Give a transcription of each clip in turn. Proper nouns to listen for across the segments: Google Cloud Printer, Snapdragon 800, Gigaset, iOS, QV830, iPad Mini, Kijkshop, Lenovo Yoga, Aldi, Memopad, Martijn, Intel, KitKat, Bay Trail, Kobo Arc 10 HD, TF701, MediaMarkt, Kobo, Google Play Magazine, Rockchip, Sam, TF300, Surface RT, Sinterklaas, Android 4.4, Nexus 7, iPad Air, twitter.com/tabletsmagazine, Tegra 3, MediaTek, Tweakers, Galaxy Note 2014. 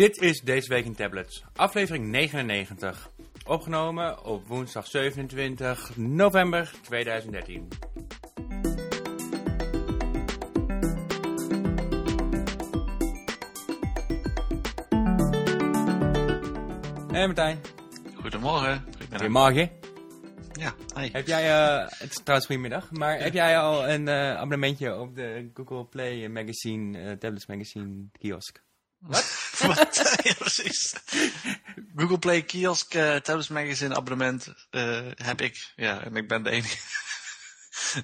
Dit is Deze Week in Tablets, aflevering 99. Opgenomen op woensdag 27 november 2013. Hey Martijn. Goedemorgen. Goedemorgen. Ja, hi. Heb jij, het is trouwens goedemiddag, maar ja. Heb jij al een abonnementje op de Google Play Magazine, Tablets Magazine Kiosk? Wat? Wat? Ja, precies. Google Play Kiosk, Tablets Magazine abonnement heb ik. Ja, en ik ben de enige.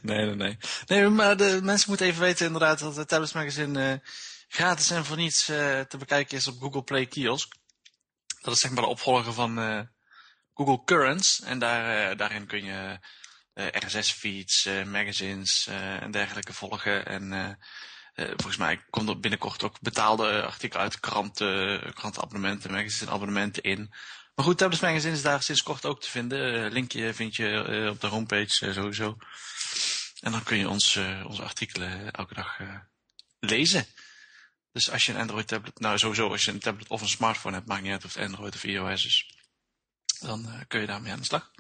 Nee. Nee, maar de mensen moeten even weten inderdaad dat het Tablets Magazine gratis en voor niets te bekijken is op Google Play Kiosk. Dat is zeg maar de opvolger van Google Currents. En daarin kun je RSS feeds, magazines en dergelijke volgen. En volgens mij komt er binnenkort ook betaalde artikelen uit krantenabonnementen, magazineabonnementen in. Maar goed, Tablets Magazine is daar sinds kort ook te vinden. Linkje vind je op de homepage sowieso. En dan kun je onze artikelen elke dag lezen. Dus als je een Android tablet, nou sowieso als je een tablet of een smartphone hebt, maakt niet uit of het Android of iOS is. Dan kun je daarmee aan de slag.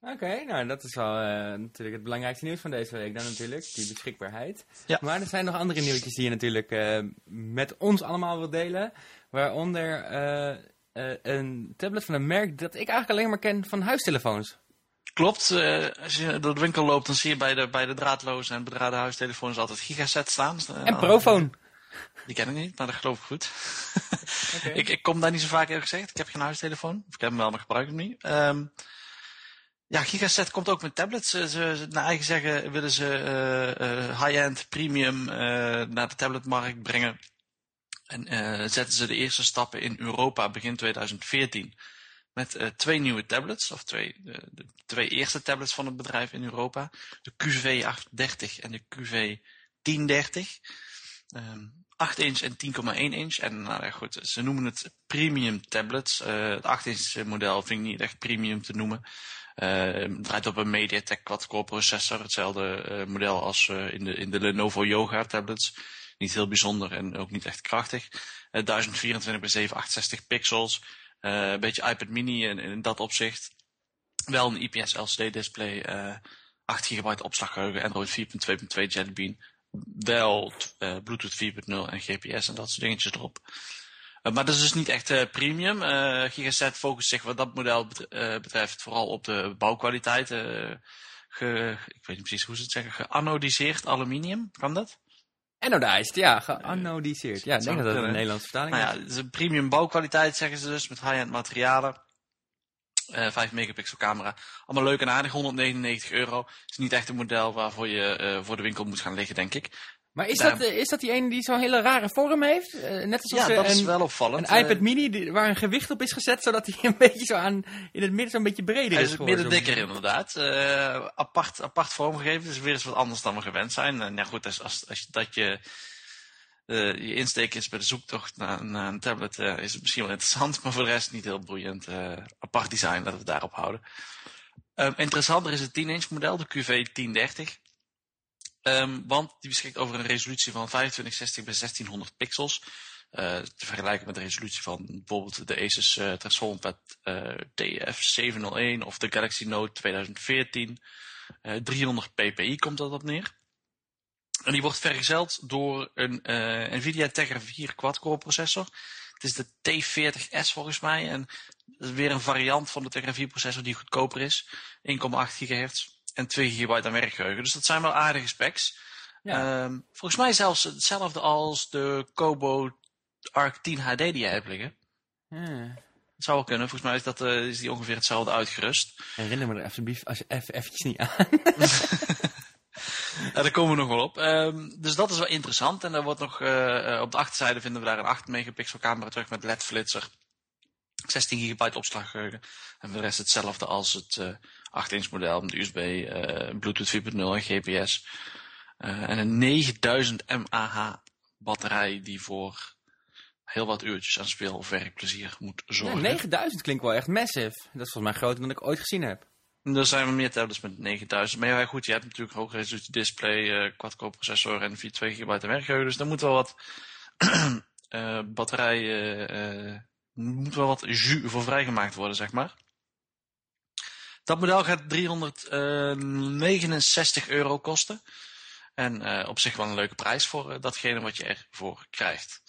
Oké, nou dat is wel natuurlijk het belangrijkste nieuws van deze week dan natuurlijk, die beschikbaarheid. Ja. Maar er zijn nog andere nieuwtjes die je natuurlijk met ons allemaal wilt delen. Waaronder een tablet van een merk dat ik eigenlijk alleen maar ken van huistelefoons. Klopt, als je door de winkel loopt dan zie je bij de draadloze en bedrade huistelefoons altijd Gigaset staan. En Profoon. Die ken ik niet, maar dat geloof ik goed. Okay. Ik kom daar niet zo vaak, eerlijk gezegd. Ik heb geen huistelefoon. Of ik heb hem wel, maar gebruik hem niet. Ja, Gigaset komt ook met tablets. Ze naar eigen zeggen willen ze high-end, premium naar de tabletmarkt brengen. En zetten ze de eerste stappen in Europa begin 2014. Met twee nieuwe tablets. Of de twee eerste tablets van het bedrijf in Europa. De QV830 en de QV1030. 8 inch en 10,1 inch. En nou ja, goed, ze noemen het premium tablets. Het 8 inch model vind ik niet echt premium te noemen. Het draait op een MediaTek quad-core processor. Hetzelfde model als in de Lenovo Yoga tablets. Niet heel bijzonder en ook niet echt krachtig. 1024x768 pixels. Een beetje iPad Mini in dat opzicht. Wel een IPS LCD display. 8 GB opslaggeheugen. Android 4.2.2 Jelly Bean. Wel Bluetooth 4.0 en GPS en dat soort dingetjes erop. Maar dat is dus niet echt premium. Gigaset focust zich wat dat model betreft vooral op de bouwkwaliteit. Ik weet niet precies hoe ze het zeggen. Geanodiseerd aluminium, kan dat? Anodized, ja. Geanodiseerd. Ja, ik denk dat een Nederlandse vertaling is. Nou ja, het is een premium bouwkwaliteit zeggen ze dus met high-end materialen. 5 megapixel camera. Allemaal leuk en aardig, €199. Is niet echt een model waarvoor je voor de winkel moet gaan liggen, denk ik. Maar is dat die ene die zo'n hele rare vorm heeft? Net alsof dat is wel opvallend. Een iPad Mini waar een gewicht op is gezet, zodat hij een beetje zo in het midden zo'n beetje breder is. Hij is midden dikker inderdaad. Apart vormgegeven, dus weer eens wat anders dan we gewend zijn. En ja goed, als je insteek is bij de zoektocht naar een tablet is het misschien wel interessant, maar voor de rest niet heel boeiend. Apart design, laten we het daarop houden. Interessanter is het 10-inch model, de QV1030. Want die beschikt over een resolutie van 2560 bij 1600 pixels. Te vergelijken met de resolutie van bijvoorbeeld de Asus Transformer pad TF701 of de Galaxy Note 2014. 300 ppi komt dat op neer. En die wordt vergezeld door een NVIDIA Tegra 4 quad-core processor. Het is de T40S volgens mij. En dat is weer een variant van de Tegra 4 processor die goedkoper is. 1,8 gigahertz en 2 gigabyte aan werkgeheugen. Dus dat zijn wel aardige specs. Ja. Volgens mij zelfs hetzelfde als de Kobo Arc 10 HD die jij hebt liggen. Ja. Dat zou wel kunnen. Volgens mij is die ongeveer hetzelfde uitgerust. Herinner me er alsjeblieft eventjes niet aan. Daar komen we nog wel op. Dus dat is wel interessant. En daar wordt nog op de achterzijde vinden we daar een 8 megapixel camera terug met LED-flitser. 16 gigabyte opslaggeheugen. En voor de rest hetzelfde als het 8-inch model met USB, Bluetooth 4.0 en GPS. En een 9000 mAh batterij die voor heel wat uurtjes aan speel- of werkplezier moet zorgen. Ja, 9000 klinkt wel echt massive. Dat is volgens mij groter dan ik ooit gezien heb. Er zijn wel meer tablets met 9000. Maar ja, goed, je hebt natuurlijk hoge resolutie display, quad-core processor en 2 GB werkgeheugen. Dus daar moet wel wat batterij moet wel wat jus voor vrijgemaakt worden, zeg maar. Dat model gaat €369 kosten. En op zich wel een leuke prijs voor datgene wat je ervoor krijgt.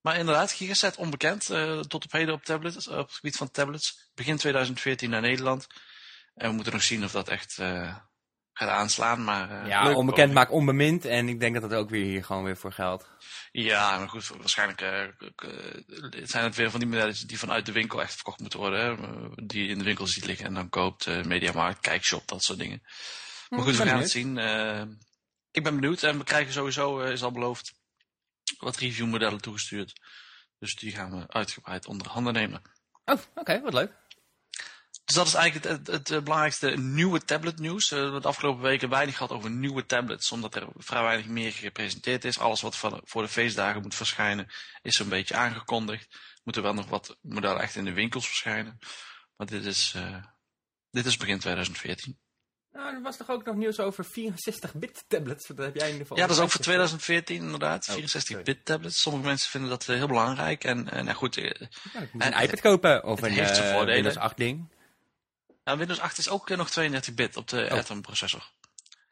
Maar inderdaad, Gigaset onbekend tot op heden op het gebied van tablets. Begin 2014 naar Nederland. En we moeten nog zien of dat echt gaat aanslaan. Maar, ja, onbekend maakt onbemind. En ik denk dat dat ook weer hier gewoon weer voor geldt. Ja, maar goed, waarschijnlijk zijn het weer van die modellen die vanuit de winkel echt verkocht moeten worden. Hè? Die je in de winkel ziet liggen en dan koopt MediaMarkt, Kijkshop, dat soort dingen. Maar goed, we gaan het zien. Ik ben benieuwd en we krijgen sowieso, is al beloofd, wat reviewmodellen toegestuurd. Dus die gaan we uitgebreid onder handen nemen. Oh, oké, wat leuk. Dus dat is eigenlijk het belangrijkste nieuwe tabletnieuws. We hebben de afgelopen weken weinig gehad over nieuwe tablets, omdat er vrij weinig meer gepresenteerd is. Alles wat voor de feestdagen moet verschijnen is zo'n beetje aangekondigd. Moeten wel nog wat modellen echt in de winkels verschijnen. Maar dit is begin 2014. Nou, er was toch ook nog nieuws over 64-bit tablets? Dat heb jij in ieder geval. Ja, dat is ook voor 2014 inderdaad. 64-bit tablets. Sommige mensen vinden dat heel belangrijk. En nou goed. Ja, ik moet een iPad kopen of een Windows 8 ding. Nou, Windows 8 is ook nog 32-bit op de Atom processor.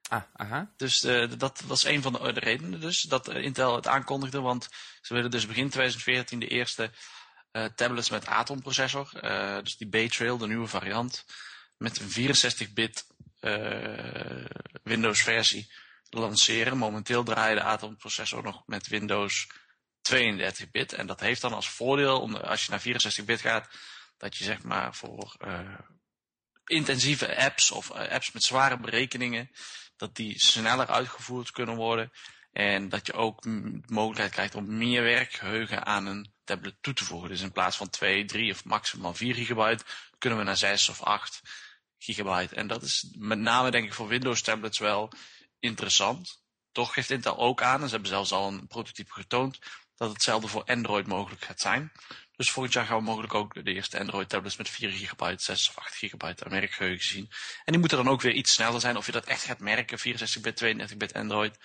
Ah, aha. Dus dat was een van de redenen dus dat Intel het aankondigde. Want ze willen dus begin 2014 de eerste tablets met Atom processor. Dus die Bay Trail, de nieuwe variant. Met een 64-bit Windows versie lanceren. Momenteel draaide de Atom processor nog met Windows 32-bit. En dat heeft dan als voordeel, als je naar 64-bit gaat, dat je zeg maar voor intensieve apps of apps met zware berekeningen, dat die sneller uitgevoerd kunnen worden. En dat je ook de mogelijkheid krijgt om meer werkgeheugen aan een tablet toe te voegen. Dus in plaats van 2, 3 of maximaal 4 gigabyte kunnen we naar 6 of 8 gigabyte. En dat is met name denk ik voor Windows tablets wel interessant. Toch geeft Intel ook aan, en ze hebben zelfs al een prototype getoond, dat hetzelfde voor Android mogelijk gaat zijn. Dus volgend jaar gaan we mogelijk ook de eerste Android tablets met 4 gigabyte, 6 of 8 gigabyte aan werkgeheugen zien. En die moeten dan ook weer iets sneller zijn. Of je dat echt gaat merken, 64-bit, 32-bit Android.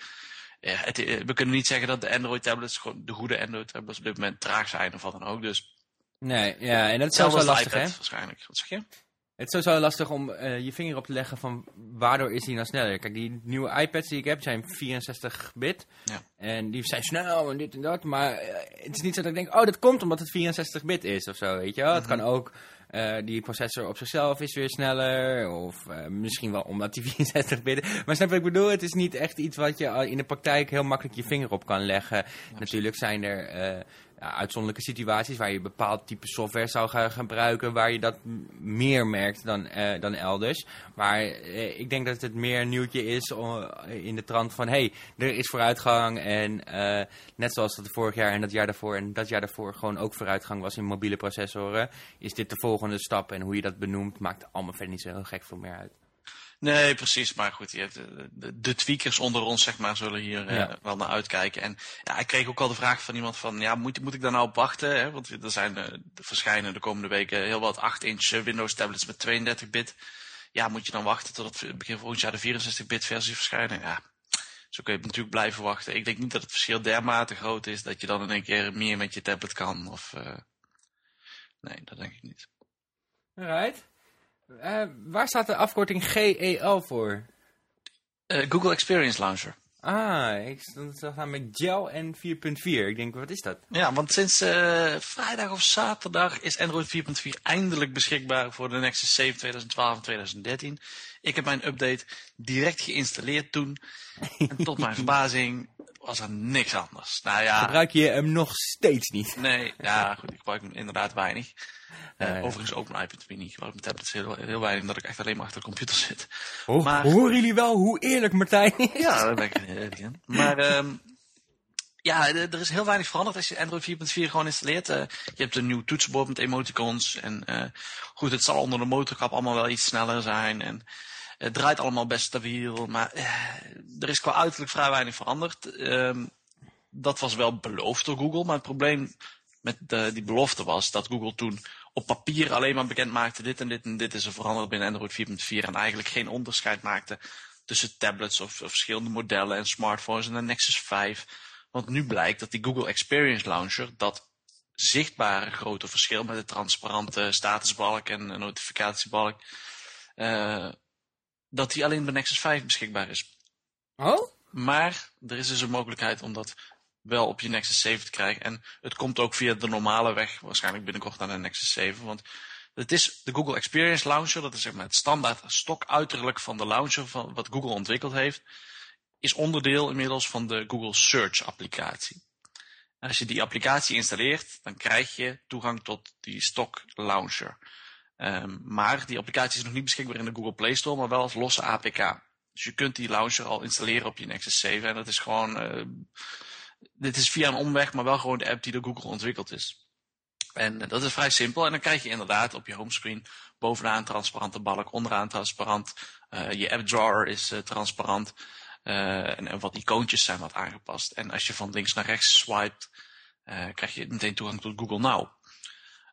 Ja, we kunnen niet zeggen dat de Android tablets, de goede Android tablets op dit moment traag zijn of wat dan ook. Dus nee, ja, en dat is sowieso lastig, hè? Waarschijnlijk. Wat zeg je? Het is sowieso lastig om je vinger op te leggen van waardoor is die nou sneller. Kijk, die nieuwe iPads die ik heb zijn 64-bit. Ja. En die zijn snel en dit en dat. Maar het is niet zo dat ik denk, oh, dat komt omdat het 64-bit is of zo, weet je wel. Mm-hmm. Het kan ook, die processor op zichzelf is weer sneller. Of misschien wel omdat die 64-bit... Maar snap je wat ik bedoel? Het is niet echt iets wat je in de praktijk heel makkelijk je vinger op kan leggen. Ja, natuurlijk zijn er uitzonderlijke situaties waar je een bepaald type software zou gaan gebruiken, waar je dat meer merkt dan elders. Maar ik denk dat het meer een nieuwtje is in de trant van, hey, er is vooruitgang. En net zoals dat vorig jaar en dat jaar daarvoor en dat jaar daarvoor gewoon ook vooruitgang was in mobiele processoren, is dit de volgende stap. En hoe je dat benoemt maakt allemaal verder niet zo heel gek veel meer uit. Nee, precies. Maar goed, de tweakers onder ons zeg maar, zullen hier wel naar uitkijken. En ja, ik kreeg ook al de vraag van iemand van, ja, moet ik daar nou op wachten? Hè? Want er zijn verschijnen de komende weken heel wat 8-inch Windows tablets met 32-bit. Ja, moet je dan wachten tot het begin volgend jaar de 64-bit versie verschijnen? Ja, zo kun je natuurlijk blijven wachten. Ik denk niet dat het verschil dermate groot is dat je dan in één keer meer met je tablet kan. Nee, dat denk ik niet. Alright. Waar staat de afkorting GEL voor? Google Experience Launcher. Ah, ik zag daar met GEL en 4.4. Ik denk, wat is dat? Ja, want sinds vrijdag of zaterdag is Android 4.4 eindelijk beschikbaar voor de Nexus 7 2012 en 2013. Ik heb mijn update direct geïnstalleerd toen. En tot mijn verbazing was er niks anders. Nou ja, gebruik je hem nog steeds niet? Nee, ja, goed, ik gebruik hem inderdaad weinig. Overigens ook mijn iPad Mini. Ik gebruik mijn tablets heel weinig, omdat ik echt alleen maar achter de computer zit. Oh, maar horen jullie wel hoe eerlijk Martijn is? Ja, dat ben ik eerlijk in. Maar er is heel weinig veranderd als je Android 4.4 gewoon installeert. Je hebt een nieuw toetsenbord met emoticons. En goed, het zal onder de motorkap allemaal wel iets sneller zijn. En het draait allemaal best stabiel, maar er is qua uiterlijk vrij weinig veranderd. Dat was wel beloofd door Google, maar het probleem met die belofte was dat Google toen op papier alleen maar bekend maakte dit en dit en dit is er veranderd binnen Android 4.4 en eigenlijk geen onderscheid maakte tussen tablets of verschillende modellen en smartphones en de Nexus 5. Want nu blijkt dat die Google Experience Launcher dat zichtbare grote verschil met de transparante statusbalk en de notificatiebalk, dat die alleen bij Nexus 5 beschikbaar is. Oh? Maar er is dus een mogelijkheid om dat wel op je Nexus 7 te krijgen. En het komt ook via de normale weg waarschijnlijk binnenkort aan de Nexus 7. Want het is de Google Experience Launcher, dat is zeg maar het standaard stokuiterlijk van de launcher van wat Google ontwikkeld heeft, is onderdeel inmiddels van de Google Search applicatie. En als je die applicatie installeert, dan krijg je toegang tot die stock launcher. Maar die applicatie is nog niet beschikbaar in de Google Play Store, maar wel als losse APK. Dus je kunt die launcher al installeren op je Nexus 7. En dat is gewoon, dit is via een omweg, maar wel gewoon de app die door Google ontwikkeld is. En dat is vrij simpel. En dan krijg je inderdaad op je homescreen bovenaan transparante balk, onderaan transparant. Je app drawer is transparant. En wat icoontjes zijn wat aangepast. En als je van links naar rechts swipet, krijg je meteen toegang tot Google Now.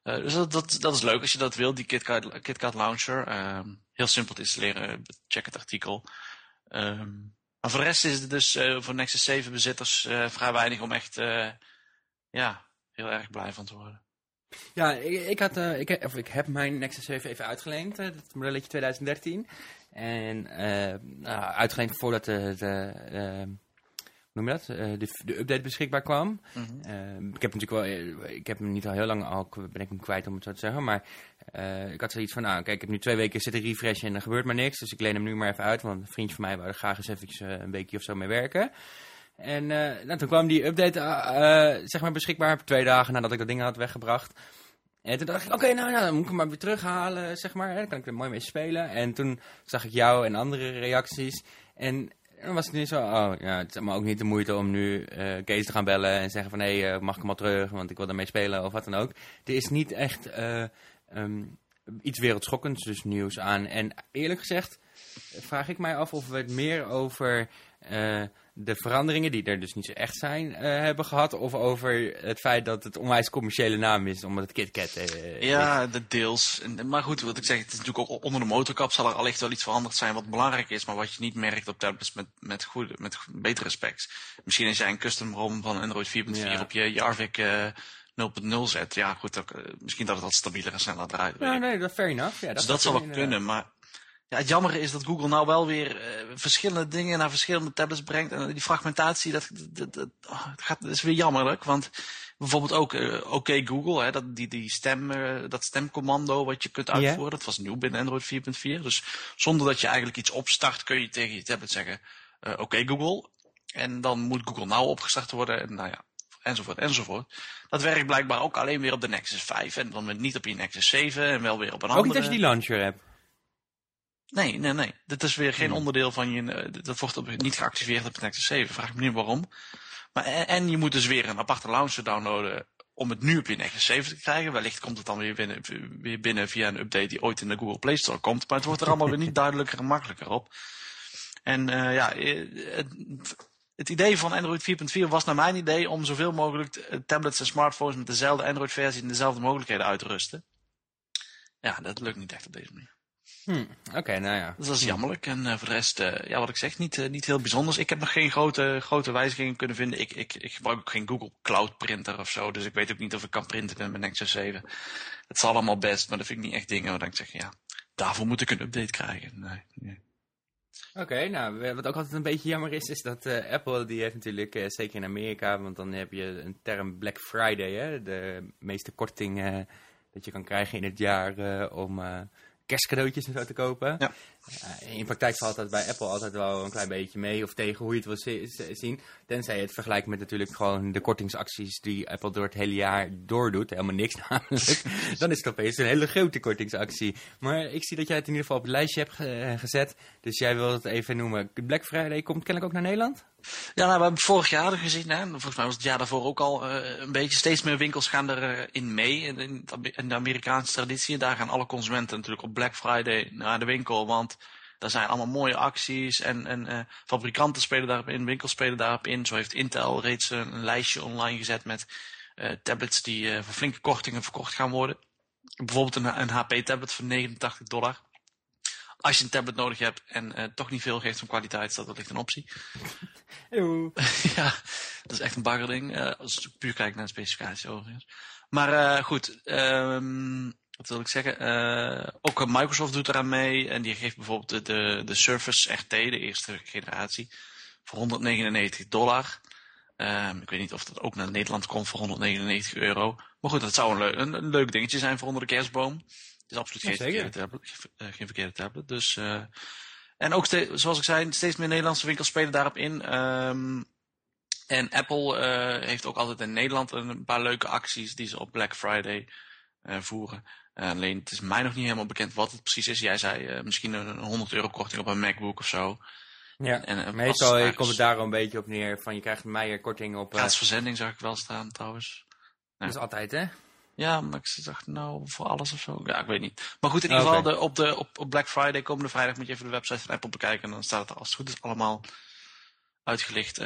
Dus dat is leuk als je dat wil, die KitKat Launcher. Heel simpel te installeren, check het artikel. Maar voor de rest is het dus voor Nexus 7 bezitters vrij weinig om echt heel erg blij van te worden. Ja, ik heb mijn Nexus 7 even uitgeleend, het modelletje 2013. En uitgeleend voordat de update beschikbaar kwam. Mm-hmm. Ben ik hem kwijt om het zo te zeggen. Maar ik had zoiets van, ik heb nu 2 weken zitten refreshen en er gebeurt maar niks. Dus ik leen hem nu maar even uit, want een vriendje van mij wou er graag eens even een weekje of zo mee werken. En toen kwam die update beschikbaar 2 dagen nadat ik dat ding had weggebracht. En toen dacht ik, dan moet ik hem maar weer terughalen, Dan kan ik er mooi mee spelen. En toen zag ik jou en andere reacties. En dan was het nu zo, het is allemaal ook niet de moeite om nu Kees te gaan bellen en zeggen van, mag ik hem al terug, want ik wil daarmee spelen of wat dan ook. Er is niet echt iets wereldschokkends dus nieuws aan. En eerlijk gezegd vraag ik mij af of we het meer over de veranderingen die er dus niet zo echt zijn hebben gehad, of over het feit dat het onwijs commerciële naam is, omdat het KitKat is. De deels. Maar goed, wat ik zeg, het is natuurlijk ook onder de motorkap zal er allicht wel iets veranderd zijn wat belangrijk is, maar wat je niet merkt op tablets met betere specs. Misschien is jij een custom ROM van Android 4.4 op je Jarvik 0.0 zet. Ja goed, misschien dat het wat stabieler en sneller draait. Ja, nee, dat fair enough. Ja, dat dus dat zal wel kunnen, maar ja, het jammer is dat Google nou wel weer verschillende dingen naar verschillende tablets brengt. En die fragmentatie, dat is weer jammerlijk. Want bijvoorbeeld ook Google, dat stemcommando wat je kunt uitvoeren, dat was nieuw binnen Android 4.4. Dus zonder dat je eigenlijk iets opstart, kun je tegen je tablet zeggen, Google. En dan moet Google Now opgestart worden en enzovoort. Dat werkt blijkbaar ook alleen weer op de Nexus 5 en dan niet op je Nexus 7 en wel weer op een andere. Ook niet als je die launcher hebt. Nee. Dit is weer geen onderdeel van je. Dat wordt niet geactiveerd op de Nexus 7. Vraag me niet waarom. Maar, en je moet dus weer een aparte launcher downloaden om het nu op je Nexus 7 te krijgen. Wellicht komt het dan weer binnen via een update die ooit in de Google Play Store komt. Maar het wordt er allemaal weer niet duidelijker en makkelijker op. En het idee van Android 4.4 was naar mijn idee om zoveel mogelijk tablets en smartphones met dezelfde Android versie en dezelfde mogelijkheden uit te rusten. Ja, dat lukt niet echt op deze manier. Dus dat is jammerlijk. En voor de rest, wat ik zeg, niet heel bijzonders. Ik heb nog geen grote wijzigingen kunnen vinden. Ik gebruik ook geen Google Cloud Printer of zo. Dus ik weet ook niet of ik kan printen met mijn Nexus 7. Het zal allemaal best, maar dat vind ik niet echt dingen waar ik zeg, daarvoor moet ik een update krijgen. Nee. Wat ook altijd een beetje jammer is dat Apple, die heeft natuurlijk, zeker in Amerika, want dan heb je een term Black Friday, hè, de meeste korting dat je kan krijgen in het jaar om kerstcadeautjes en zo te kopen. Ja. In praktijk valt dat bij Apple altijd wel een klein beetje mee of tegen hoe je het wil zien. Tenzij je het vergelijkt met natuurlijk gewoon de kortingsacties die Apple door het hele jaar doordoet. Helemaal niks namelijk. Dan is het opeens een hele grote kortingsactie. Maar ik zie dat jij het in ieder geval op het lijstje hebt gezet. Dus jij wil het even noemen. Black Friday komt kennelijk ook naar Nederland? Ja, we hebben vorig jaar gezien. Hè? Volgens mij was het jaar daarvoor ook al een beetje. Steeds meer winkels gaan erin mee. In de Amerikaanse traditie. Daar gaan alle consumenten natuurlijk op Black Friday naar de winkel. Want daar zijn allemaal mooie acties. En fabrikanten spelen daarop in. Winkels spelen daarop in. Zo heeft Intel reeds een lijstje online gezet met tablets die voor flinke kortingen verkocht gaan worden. Bijvoorbeeld een HP-tablet voor $89. Als je een tablet nodig hebt en toch niet veel geeft van kwaliteit, is dat wellicht een optie. Ja, dat is echt een baggerding. Als je puur kijkt naar de specificaties overigens. Maar goed, wat wil ik zeggen? Ook Microsoft doet eraan mee. En die geeft bijvoorbeeld de Surface RT, de eerste generatie, voor $199. Ik weet niet of dat ook naar Nederland komt voor €199. Maar goed, dat zou een leuk dingetje zijn voor onder de kerstboom. Het is absoluut geen verkeerde tablet. Dus, en ook, zoals ik zei, steeds meer Nederlandse winkels spelen daarop in. En Apple heeft ook altijd in Nederland een paar leuke acties die ze op Black Friday voeren. Alleen het is mij nog niet helemaal bekend wat het precies is. Jij zei misschien een €100 korting op een MacBook of zo. Ja, en meestal komt het daar een beetje op neer. Van je krijgt een meijer korting op... Graadsverzending zag ik wel staan trouwens. Ja. Dat is altijd, hè? Ja, maar ik dacht, nou, voor alles of zo. Ja, ik weet niet. Maar goed, in ieder geval op Black Friday, komende vrijdag, moet je even de website van Apple bekijken. En dan staat het er als het goed is allemaal uitgelicht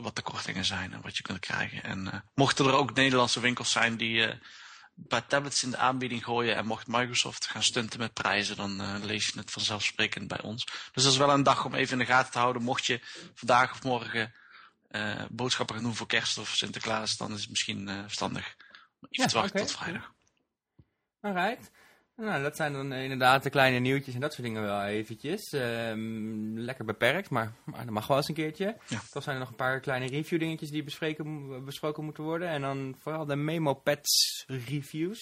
wat de kortingen zijn en wat je kunt krijgen. En mochten er ook Nederlandse winkels zijn die een paar tablets in de aanbieding gooien en mocht Microsoft gaan stunten met prijzen, dan lees je het vanzelfsprekend bij ons. Dus dat is wel een dag om even in de gaten te houden. Mocht je vandaag of morgen boodschappen gaan doen voor kerst of Sinterklaas, dan is het misschien verstandig. Even te wachten tot vrijdag. Alright. Nou, dat zijn dan inderdaad de kleine nieuwtjes en dat soort dingen wel eventjes. Lekker beperkt, maar dat mag wel eens een keertje. Ja. Toch zijn er nog een paar kleine review dingetjes die besproken moeten worden. En dan vooral de memopads reviews.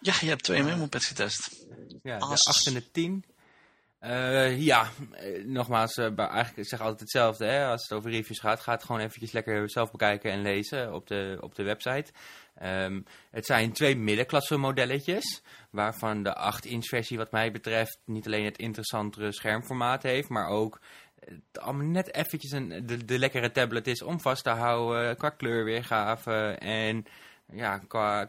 Ja, je hebt 2 memopads getest. Ja, de 8 en de 10. Nogmaals, eigenlijk zeg ik altijd hetzelfde. Hè? Als het over reviews gaat, ga het gewoon eventjes lekker zelf bekijken en lezen op de website. Het zijn 2 middenklasse modelletjes, waarvan de 8-inch versie wat mij betreft niet alleen het interessantere schermformaat heeft, maar ook allemaal net eventjes de lekkere tablet is om vast te houden qua kleurweergave en... Ja,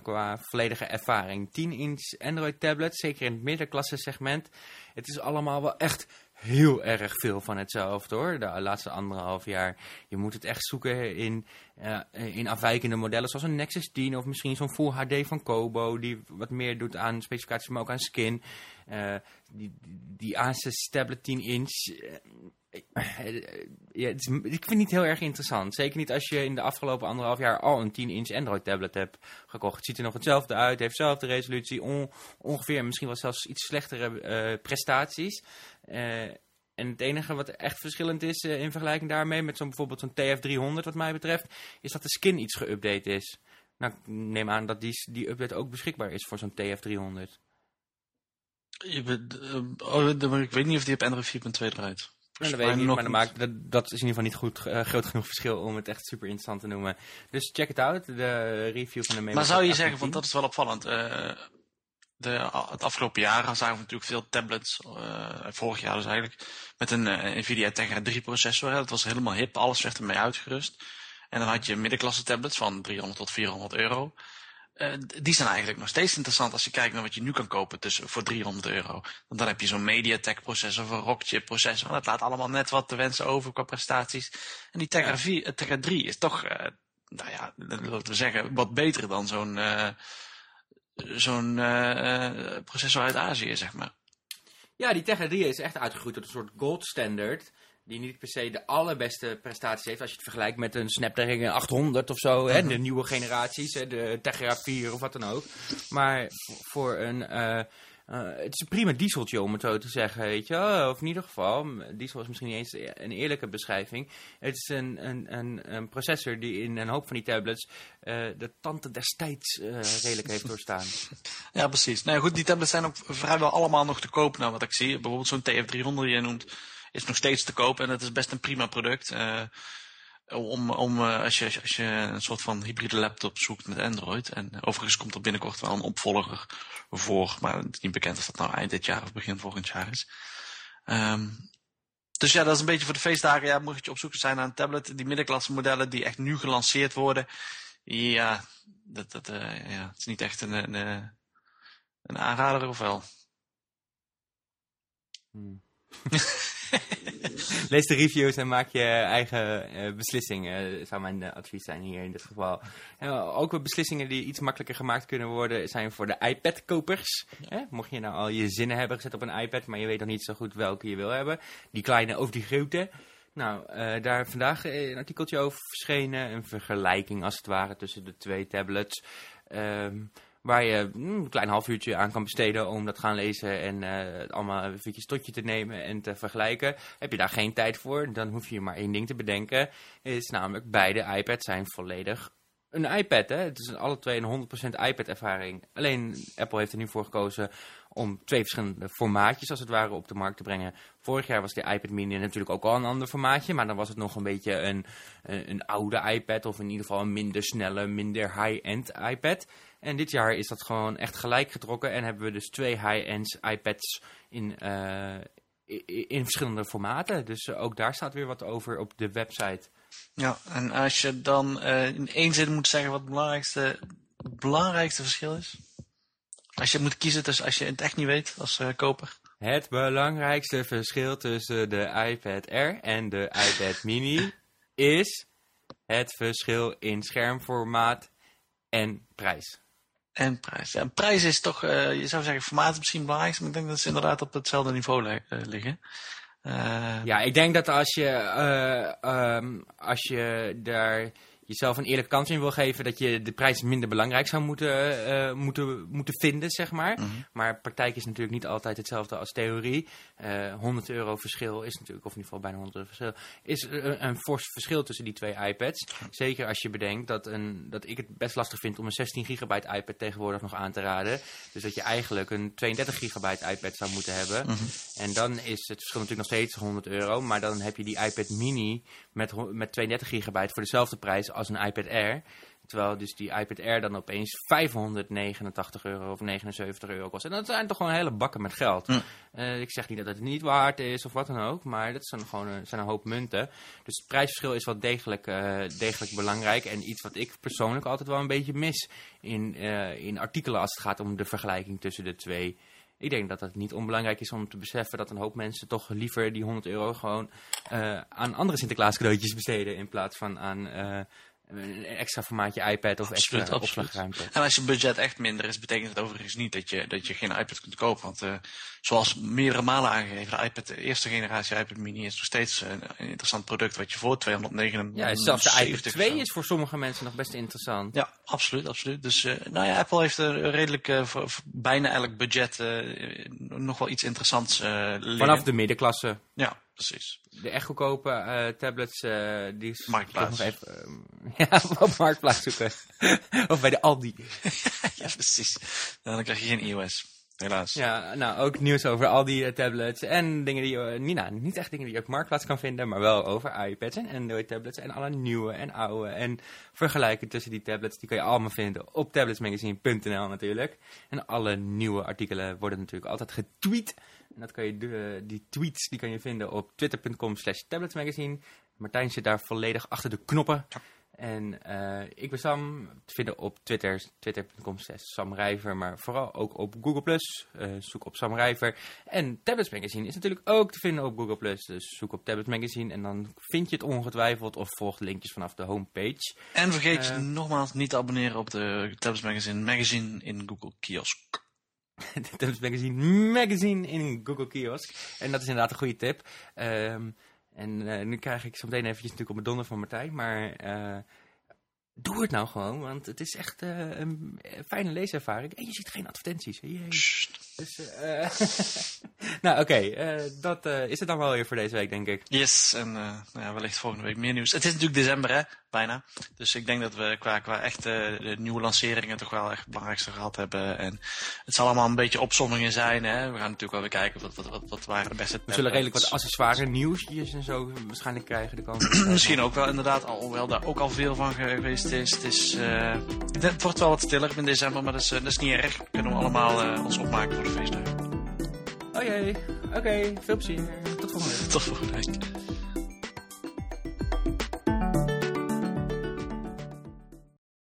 qua volledige ervaring. 10-inch Android tablet, zeker in het middenklasse segment. Het is allemaal wel echt heel erg veel van hetzelfde hoor. De laatste anderhalf jaar. Je moet het echt zoeken in afwijkende modellen zoals een Nexus 10 of misschien zo'n Full HD van Kobo. Die wat meer doet aan specificaties, maar ook aan skin. Die Asus tablet 10-inch... Ja, ik vind het niet heel erg interessant. Zeker niet als je in de afgelopen anderhalf jaar al een 10-inch Android tablet hebt gekocht. Het ziet er nog hetzelfde uit, heeft dezelfde resolutie, ongeveer misschien wel zelfs iets slechtere prestaties. En het enige wat echt verschillend is in vergelijking daarmee met bijvoorbeeld zo'n TF300 wat mij betreft, is dat de skin iets geüpdate is. Nou, ik neem aan dat die update ook beschikbaar is voor zo'n TF300. Ik weet niet of die op Android 4.2 draait. Nou, dat weet ik niet, maar dat is in ieder geval niet groot genoeg verschil om het echt super interessant te noemen. Dus check it out, de review van de Memo. Maar zou je zeggen, want dat is wel opvallend. Het afgelopen jaar zagen we natuurlijk veel tablets, vorig jaar dus eigenlijk, met een NVIDIA Tegra 3 processor. Hè. Dat was helemaal hip, alles werd ermee uitgerust. En dan had je middenklasse tablets van €300 tot €400. Die zijn eigenlijk nog steeds interessant als je kijkt naar wat je nu kan kopen voor €300. Want dan heb je zo'n MediaTek processor of een Rockchip processor. En dat laat allemaal net wat te wensen over qua prestaties. En die Tegra 3 is toch, laten we zeggen, wat beter dan zo'n processor uit Azië, zeg maar. Ja, die Tegra 3 is echt uitgegroeid tot een soort gold standard. Die niet per se de allerbeste prestaties heeft. Als je het vergelijkt met een Snapdragon 800 of zo. Hè, de nieuwe generaties. Hè, de Tegra 4 of wat dan ook. Maar voor een... het is een prima dieseltje om het zo te zeggen. Weet je? Of in ieder geval. Diesel is misschien niet eens een eerlijke beschrijving. Het is een processor die in een hoop van die tablets... de tanden destijds redelijk heeft doorstaan. Ja, precies. Nou ja, goed, die tablets zijn ook vrijwel allemaal nog te koop. Nou, wat ik zie. Bijvoorbeeld zo'n TF300 die je noemt. Is nog steeds te koop en het is best een prima product. Als je een soort van hybride laptop zoekt met Android. En overigens komt er binnenkort wel een opvolger voor. Maar het is niet bekend of dat nou eind dit jaar of begin volgend jaar is. Dus ja, dat is een beetje voor de feestdagen. Ja, moet je op zoek zijn naar een tablet. Die middenklasse modellen die echt nu gelanceerd worden. Ja, het is niet echt een aanrader of wel. Lees de reviews en maak je eigen beslissingen, zou mijn advies zijn hier in dit geval. Ook beslissingen die iets makkelijker gemaakt kunnen worden zijn voor de iPad-kopers. Ja. Mocht je nou al je zinnen hebben gezet op een iPad, maar je weet nog niet zo goed welke je wil hebben. Die kleine of die grote. Nou, daar vandaag een artikeltje over verschenen. Een vergelijking als het ware tussen de twee tablets. Waar je een klein half uurtje aan kan besteden om dat gaan lezen en het allemaal eventjes tot je te nemen en te vergelijken. Heb je daar geen tijd voor, dan hoef je maar één ding te bedenken. Is namelijk, beide iPads zijn volledig een iPad. Hè? Het is alle twee een 100% iPad-ervaring. Alleen Apple heeft er nu voor gekozen om twee verschillende formaatjes als het ware op de markt te brengen. Vorig jaar was de iPad Mini natuurlijk ook al een ander formaatje, maar dan was het nog een beetje een oude iPad of in ieder geval een minder snelle, minder high-end iPad. En dit jaar is dat gewoon echt gelijk getrokken en hebben we dus twee high-end iPads in verschillende formaten. Dus ook daar staat weer wat over op de website. Ja, en als je dan in één zin moet zeggen wat het belangrijkste verschil is? Als je moet kiezen, dus als je het echt niet weet als koper. Het belangrijkste verschil tussen de iPad Air en de iPad Mini is het verschil in schermformaat en prijs. En prijs. Ja, prijs is toch, je zou zeggen, formaat is misschien belangrijk, maar ik denk dat ze inderdaad op hetzelfde niveau liggen. Ja, ik denk dat als je daar jezelf een eerlijke kans in wil geven, dat je de prijs minder belangrijk zou moeten vinden, zeg maar. Mm-hmm. Maar praktijk is natuurlijk niet altijd hetzelfde als theorie. €100 verschil is natuurlijk, of in ieder geval bijna €100 verschil, is een fors verschil tussen die twee iPads. Zeker als je bedenkt dat ik het best lastig vind om een 16 gigabyte iPad tegenwoordig nog aan te raden. Dus dat je eigenlijk een 32 gigabyte iPad zou moeten hebben. Mm-hmm. En dan is het verschil natuurlijk nog steeds €100, maar dan heb je die iPad Mini met 32 gigabyte voor dezelfde prijs als een iPad Air. Terwijl dus die iPad Air dan opeens €589 of €79 kost. En dat zijn toch gewoon hele bakken met geld. Mm. Ik zeg niet dat het niet waard is of wat dan ook, maar dat zijn gewoon zijn een hoop munten. Dus het prijsverschil is wel degelijk belangrijk. En iets wat ik persoonlijk altijd wel een beetje mis in artikelen als het gaat om de vergelijking tussen de twee. Ik denk dat het niet onbelangrijk is om te beseffen dat een hoop mensen toch liever die €100 gewoon aan andere Sinterklaas cadeautjes besteden in plaats van aan een extra formaatje iPad of absoluut, extra opslagruimte. En als je budget echt minder is, betekent het overigens niet dat je geen iPad kunt kopen. Want zoals meerdere malen aangegeven, de eerste generatie iPad Mini is nog steeds een interessant product wat je voor €279... Ja, zelfs de iPad 2 is voor sommige mensen nog best interessant. Ja, absoluut, absoluut. Dus Apple heeft een redelijk voor bijna elk budget nog wel iets interessants liggen. Vanaf de middenklasse. Ja. Precies. De echt goedkope tablets, die is Marktplaats. Op Marktplaats zoeken. Of bij de Aldi. Ja, precies. Dan krijg je geen iOS, helaas. Ja, nou, ook nieuws over Aldi tablets en dingen die je, niet echt dingen die je op Marktplaats kan vinden, maar wel over iPads en Android tablets en alle nieuwe en oude en vergelijken tussen die tablets, die kan je allemaal vinden op tabletsmagazine.nl natuurlijk. En alle nieuwe artikelen worden natuurlijk altijd getweet. En dat kan je, die tweets die kan je vinden op twitter.com/tabletsmagazine. Martijn zit daar volledig achter de knoppen. Ja. En ik ben Sam, te vinden op Twitter, twitter.com/Sam Rijver. Maar vooral ook op Google+, zoek op Sam Rijver. En Tablets Magazine is natuurlijk ook te vinden op Google+, dus zoek op Tablets Magazine. En dan vind je het ongetwijfeld of volg linkjes vanaf de homepage. En vergeet je nogmaals niet te abonneren op de Tablets Magazine in Google Kiosk. De Tablets Magazine in Google Kiosk. En dat is inderdaad een goede tip. Nu krijg ik zo meteen eventjes natuurlijk op mijn donder van Martijn. Maar doe het nou gewoon. Want het is echt een fijne leeservaring. En je ziet geen advertenties. Dus, nou, oké. Dat is het dan wel weer voor deze week, denk ik. Yes. En wellicht volgende week meer nieuws. Het is natuurlijk december, hè? Bijna. Dus ik denk dat we qua echte nieuwe lanceringen toch wel echt het belangrijkste gehad hebben. En het zal allemaal een beetje opsommingen zijn. Hè? We gaan natuurlijk wel weer kijken wat waren de beste tablets. We zullen redelijk wat accessoire nieuwsjes en zo waarschijnlijk krijgen de komende tijd. Misschien ook wel inderdaad, alhoewel daar ook al veel van geweest is. Het wordt wel wat stiller in december, maar dat is niet erg. Dat kunnen we allemaal ons opmaken voor de feestdagen. Oké, veel plezier. Tot volgende week.